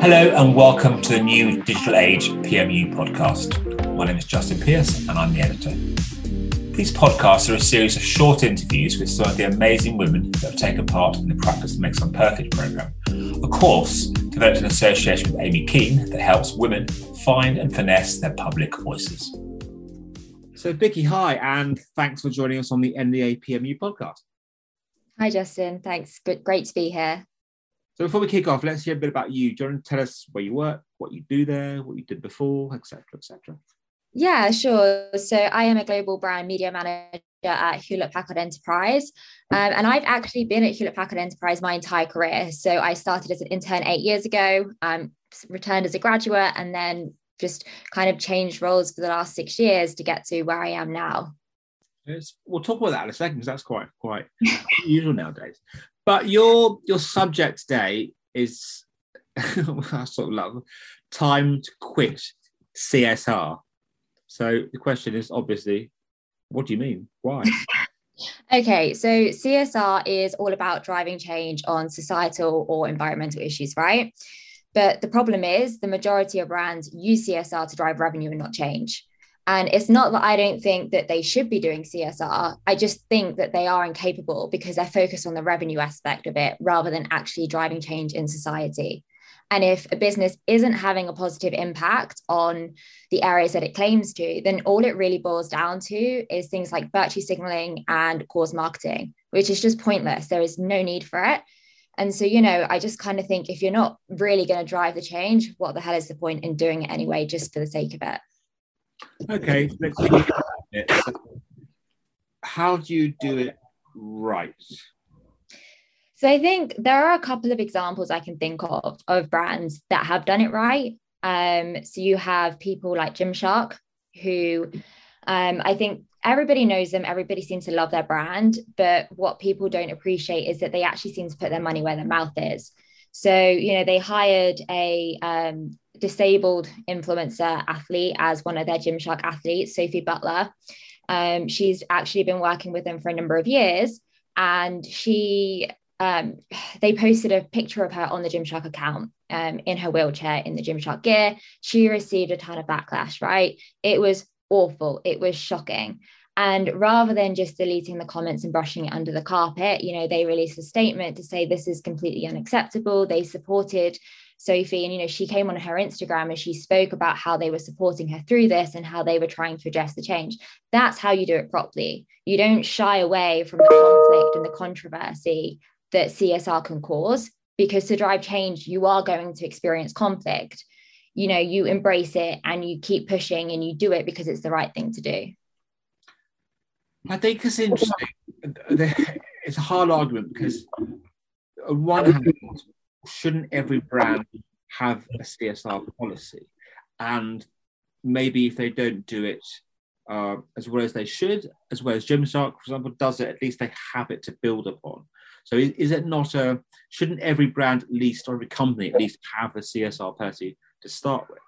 Hello and welcome to the new Digital Age PMU podcast. My name is Justin Pierce and I'm the editor. These podcasts are a series of short interviews with some of the amazing women that have taken part in the Practice Makes One Perfect programme, a course developed in association with Amy Keene that helps women find and finesse their public voices. So Vicky, hi, and thanks for joining us on the NDA PMU podcast. Hi Justin, thanks. Great to be here. So before we kick off, let's hear a bit about you. Do you want to tell us where you work, what you do there, what you did before, etc., etc.? Yeah, sure. So I am a global brand media manager at Hewlett Packard Enterprise. And I've actually been at Hewlett Packard Enterprise my entire career. So I started as an intern 8 years ago, returned as a graduate, and then just kind of changed roles for the last 6 years to get to where I am now. We'll talk about that in a second, because that's quite usual nowadays. But your subject today is, I sort of love, time to quit CSR. So the question is obviously, what do you mean? Why? Okay, so CSR is all about driving change on societal or environmental issues, right? But the problem is the majority of brands use CSR to drive revenue and not change. And it's not that I don't think that they should be doing CSR. I just think that they are incapable because they're focused on the revenue aspect of it rather than actually driving change in society. And if a business isn't having a positive impact on the areas that it claims to, then all it really boils down to is things like virtue signaling and cause marketing, which is just pointless. There is no need for it. And so, you know, I just kind of think if you're not really going to drive the change, what the hell is the point in doing it anyway, just for the sake of it? Okay, let's think about it. So how do you do it right? So I think there are a couple of examples I can think of brands that have done it right. So you have people like Gymshark, who I think everybody knows them. Everybody seems to love their brand. But what people don't appreciate is that they actually seem to put their money where their mouth is. So, you know, they hired a disabled influencer athlete as one of their Gymshark athletes, Sophie Butler. She's actually been working with them for a number of years, and they posted a picture of her on the Gymshark account in her wheelchair in the Gymshark gear. She received a ton of backlash, right? It was awful. It was shocking. And rather than just deleting the comments and brushing it under the carpet, you know, they released a statement to say this is completely unacceptable. They supported Sophie, and, you know, she came on her Instagram and she spoke about how they were supporting her through this and how they were trying to address the change. That's how you do it properly. You don't shy away from the conflict and the controversy that CSR can cause, because to drive change, you are going to experience conflict. You know, you embrace it and you keep pushing and you do it because it's the right thing to do. I think it's interesting. It's a hard argument because, on one hand, shouldn't every brand have a CSR policy? And maybe if they don't do it as well as they should, as well as Gymshark, for example, does it, at least they have it to build upon. So is it not shouldn't every brand at least, or every company at least, have a CSR policy to start with?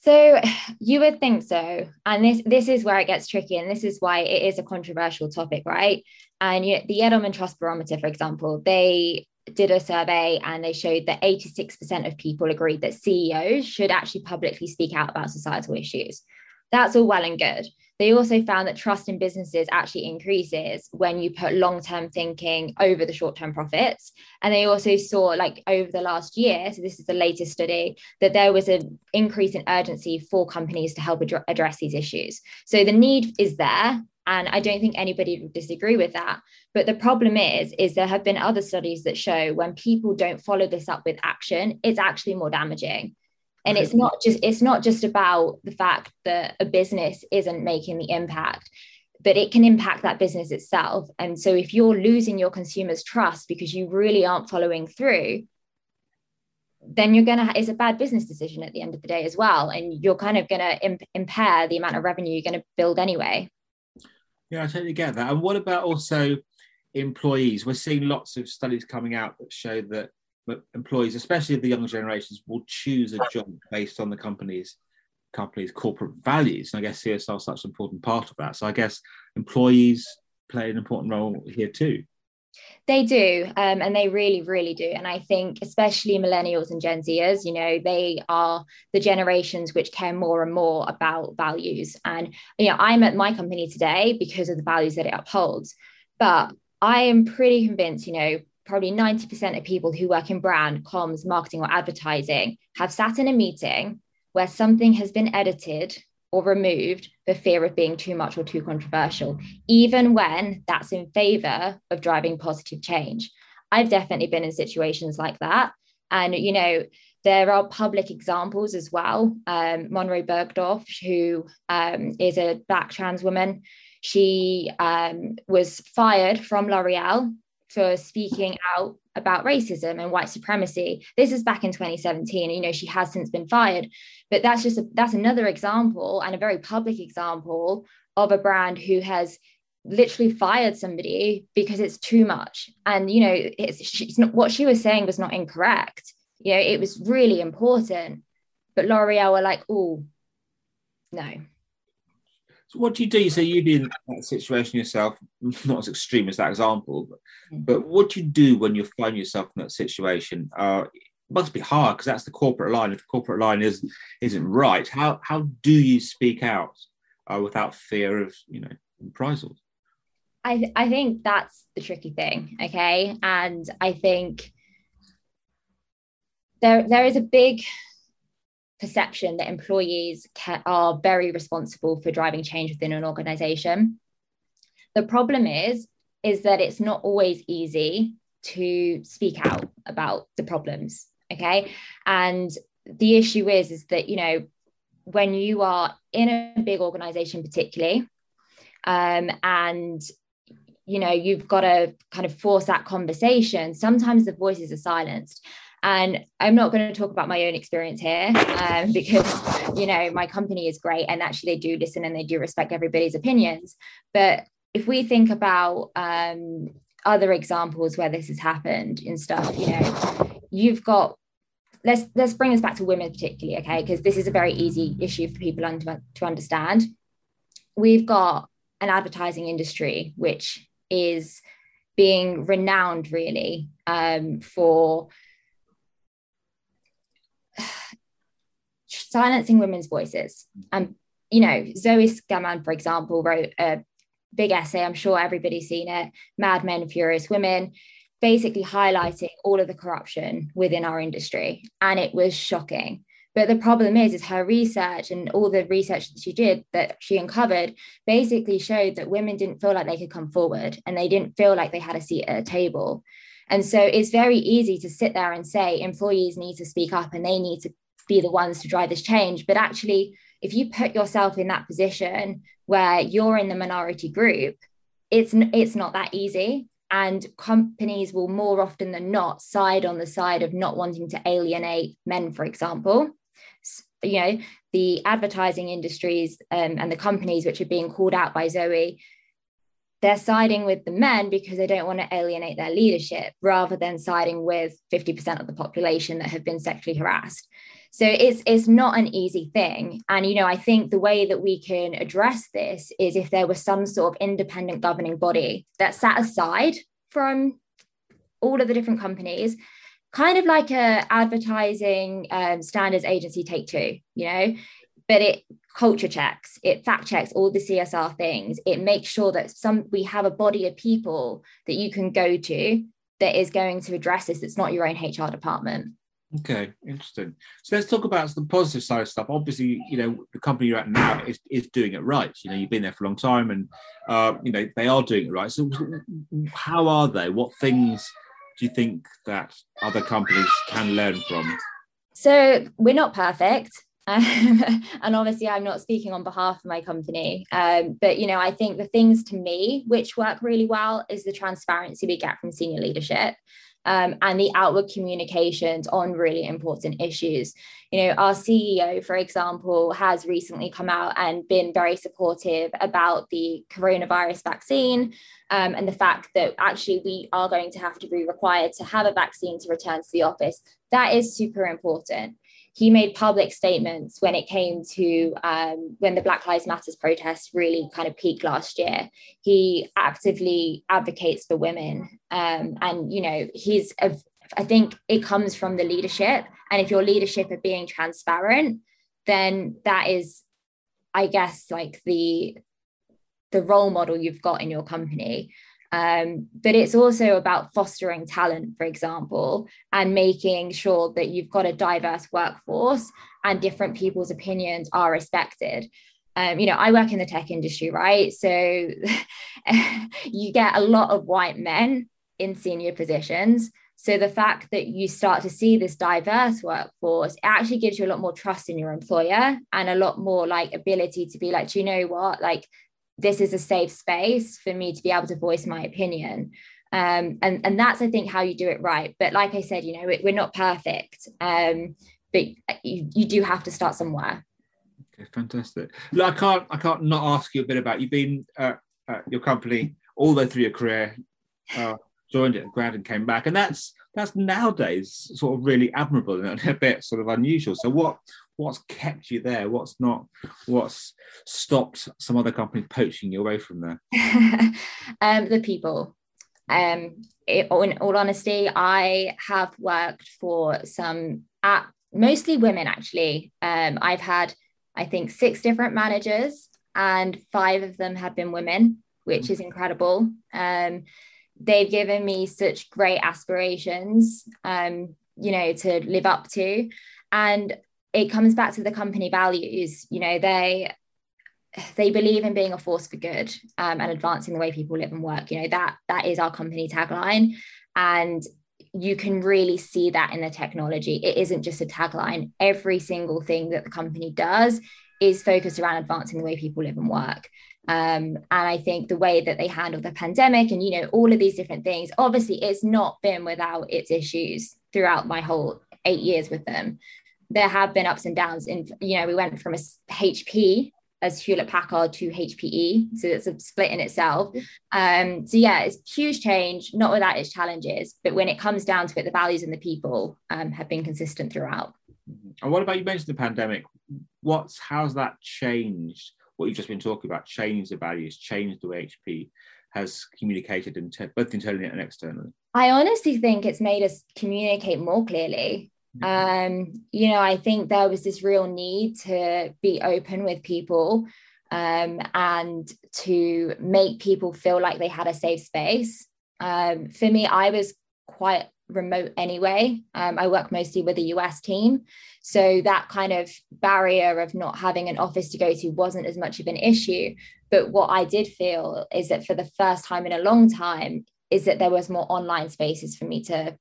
So you would think so. And this is where it gets tricky. And this is why it is a controversial topic, right? And you know, the Edelman Trust Barometer, for example, they did a survey and they showed that 86% of people agreed that CEOs should actually publicly speak out about societal issues. That's all well and good. They also found that trust in businesses actually increases when you put long-term thinking over the short-term profits. And they also saw, like, over the last year, so this is the latest study, that there was an increase in urgency for companies to help address these issues. So the need is there, and I don't think anybody would disagree with that. But the problem is there have been other studies that show when people don't follow this up with action, it's actually more damaging. And it's not just about the fact that a business isn't making the impact, but it can impact that business itself. And so if you're losing your consumers' trust because you really aren't following through, then it's a bad business decision at the end of the day as well. And you're kind of going to impair the amount of revenue you're going to build anyway. Yeah, I totally get that. And what about also employees? We're seeing lots of studies coming out that show that but employees, especially the younger generations, will choose a job based on the company's corporate values. And I guess CSR is such an important part of that. So I guess employees play an important role here too. They do. And they really, really do. And I think especially millennials and Gen Zers, you know, they are the generations which care more and more about values. And, you know, I'm at my company today because of the values that it upholds. But I am pretty convinced, you know, probably 90% of people who work in brand, comms, marketing, or advertising have sat in a meeting where something has been edited or removed for fear of being too much or too controversial, even when that's in favor of driving positive change. I've definitely been in situations like that. And, you know, there are public examples as well. Monroe Bergdorf, who is a Black trans woman, she was fired from L'Oreal for speaking out about racism and white supremacy. This is back in 2017. You know, she has since been fired, but that's just that's another example, and a very public example, of a brand who has literally fired somebody because it's too much. And, you know, it's not, what she was saying was not incorrect. You know, it was really important, but L'Oreal were like, oh, no. So what do you do? So you'd be in that situation yourself, not as extreme as that example, but what do you do when you find yourself in that situation? It must be hard because that's the corporate line. If the corporate line isn't right, how do you speak out without fear of, you know, reprisals? I think that's the tricky thing, okay? And I think there is a big perception that employees are very responsible for driving change within an organization. The problem is that it's not always easy to speak out about the problems, okay? And the issue is that, you know, when you are in a big organization particularly, and, you know, you've got to kind of force that conversation, sometimes the voices are silenced. And I'm not going to talk about my own experience here because, you know, my company is great and actually they do listen and they do respect everybody's opinions. But if we think about other examples where this has happened and stuff, you know, you've got, let's bring this back to women particularly, okay, because this is a very easy issue for people to understand. We've got an advertising industry which is being renowned really for silencing women's voices. And, you know, Zoe Scaman, for example, wrote a big essay, I'm sure everybody's seen it, Mad Men, Furious Women, basically highlighting all of the corruption within our industry. And it was shocking. But the problem is her research and all the research that she did, that she uncovered, basically showed that women didn't feel like they could come forward and they didn't feel like they had a seat at a table. And so it's very easy to sit there and say employees need to speak up and they need to be the ones to drive this change. But actually, if you put yourself in that position where you're in the minority group, it's not that easy. And companies will more often than not side on the side of not wanting to alienate men, for example. You know, the advertising industries and the companies which are being called out by Zoe, they're siding with the men because they don't want to alienate their leadership, rather than siding with 50% of the population that have been sexually harassed. So it's not an easy thing. And, you know, I think the way that we can address this is if there was some sort of independent governing body that sat aside from all of the different companies, kind of like a advertising standards agency Take-Two, you know, but it culture checks, it fact checks all the CSR things. It makes sure that we have a body of people that you can go to that is going to address this. It's not your own HR department. Okay, interesting. So let's talk about the positive side of stuff. Obviously, you know, the company you're at now is doing it right. You know, you've been there for a long time and, you know, they are doing it right. So how are they? What things do you think that other companies can learn from? So we're not perfect. And obviously, I'm not speaking on behalf of my company. But, you know, I think the things to me which work really well is the transparency we get from senior leadership. And the outward communications on really important issues. You know, our CEO, for example, has recently come out and been very supportive about the coronavirus vaccine and the fact that actually we are going to have to be required to have a vaccine to return to the office. That is super important. he made public statements when it came to when the Black Lives Matter protests really kind of peaked last year. He actively advocates for women. And, you know, he's, I think it comes from the leadership. And if your leadership are being transparent, then that is, I guess, like the role model you've got in your company. But it's also about fostering talent, for example, and making sure that you've got a diverse workforce and different people's opinions are respected. You know, I work in the tech industry, right? So you get a lot of white men in senior positions. So the fact that you start to see this diverse workforce, it actually gives you a lot more trust in your employer and a lot more like ability to be like, do you know what, like, this is a safe space for me to be able to voice my opinion. And that's, I think, how you do it right. But like I said, you know, we're not perfect, but you do have to start somewhere. Okay, fantastic. Look, I can't not ask you a bit about, you've been at your company all the way through your career, joined it at grad and came back. And that's nowadays sort of really admirable and a bit sort of unusual. So what's kept you there? What's not? What's stopped some other company poaching you away from there? The people. In all honesty, I have worked for some, mostly women, actually. I've had, I think, 6 different managers and 5 of them have been women, which is incredible. They've given me such great aspirations, you know, to live up to. And it comes back to the company values. You know, they believe in being a force for good, and advancing the way people live and work. You know, that is our company tagline. And you can really see that in the technology. It isn't just a tagline. Every single thing that the company does is focused around advancing the way people live and work. And I think the way that they handle the pandemic and, you know, all of these different things, obviously it's not been without its issues throughout my whole 8 years with them. There have been ups and downs. And, you know, we went from a HP as Hewlett Packard to HPE. So it's a split in itself. So, yeah, it's huge change, not without its challenges. But when it comes down to it, the values and the people have been consistent throughout. And what about, you mentioned the pandemic. How's that changed? What you've just been talking about, changed the values, changed the way HP has communicated both internally and externally? I honestly think it's made us communicate more clearly. You know, I think there was this real need to be open with people, and to make people feel like they had a safe space. For me, I was quite remote anyway. I work mostly with a US team. So that kind of barrier of not having an office to go to wasn't as much of an issue. But what I did feel is that for the first time in a long time is that there was more online spaces for me to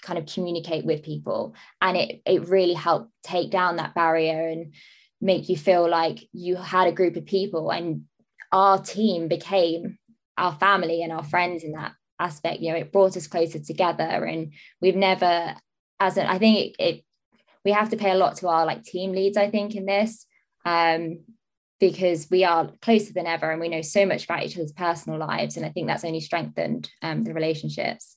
kind of communicate with people, and it really helped take down that barrier and make you feel like you had a group of people, and our team became our family and our friends in that aspect. You know, it brought us closer together, and we've never, I think we have to pay a lot to our like team leads, I think, in this, because we are closer than ever and we know so much about each other's personal lives, and I think that's only strengthened the relationships.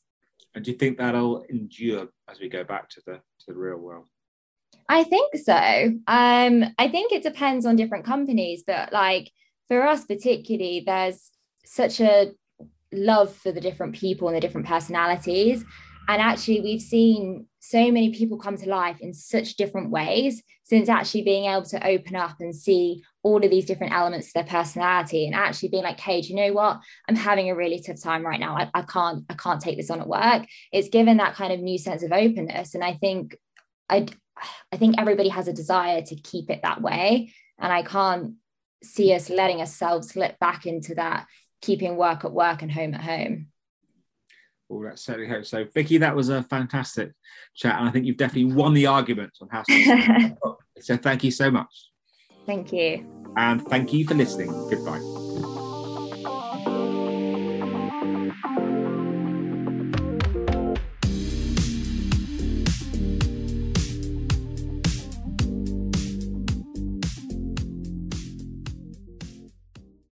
And do you think that'll endure as we go back to the real world? I think so. I think it depends on different companies, but like for us particularly, there's such a love for the different people and the different personalities. And actually, we've seen so many people come to life in such different ways since actually being able to open up and see all of these different elements of their personality, and actually being like, hey, do you know what? I'm having a really tough time right now. I can't take this on at work. It's given that kind of new sense of openness. And I think I think everybody has a desire to keep it that way. And I can't see us letting ourselves slip back into that, keeping work at work and home at home. Well, let's certainly hope so. Vicky, that was a fantastic chat, and I think you've definitely won the argument on how to. So thank you so much. Thank you. And thank you for listening. Goodbye.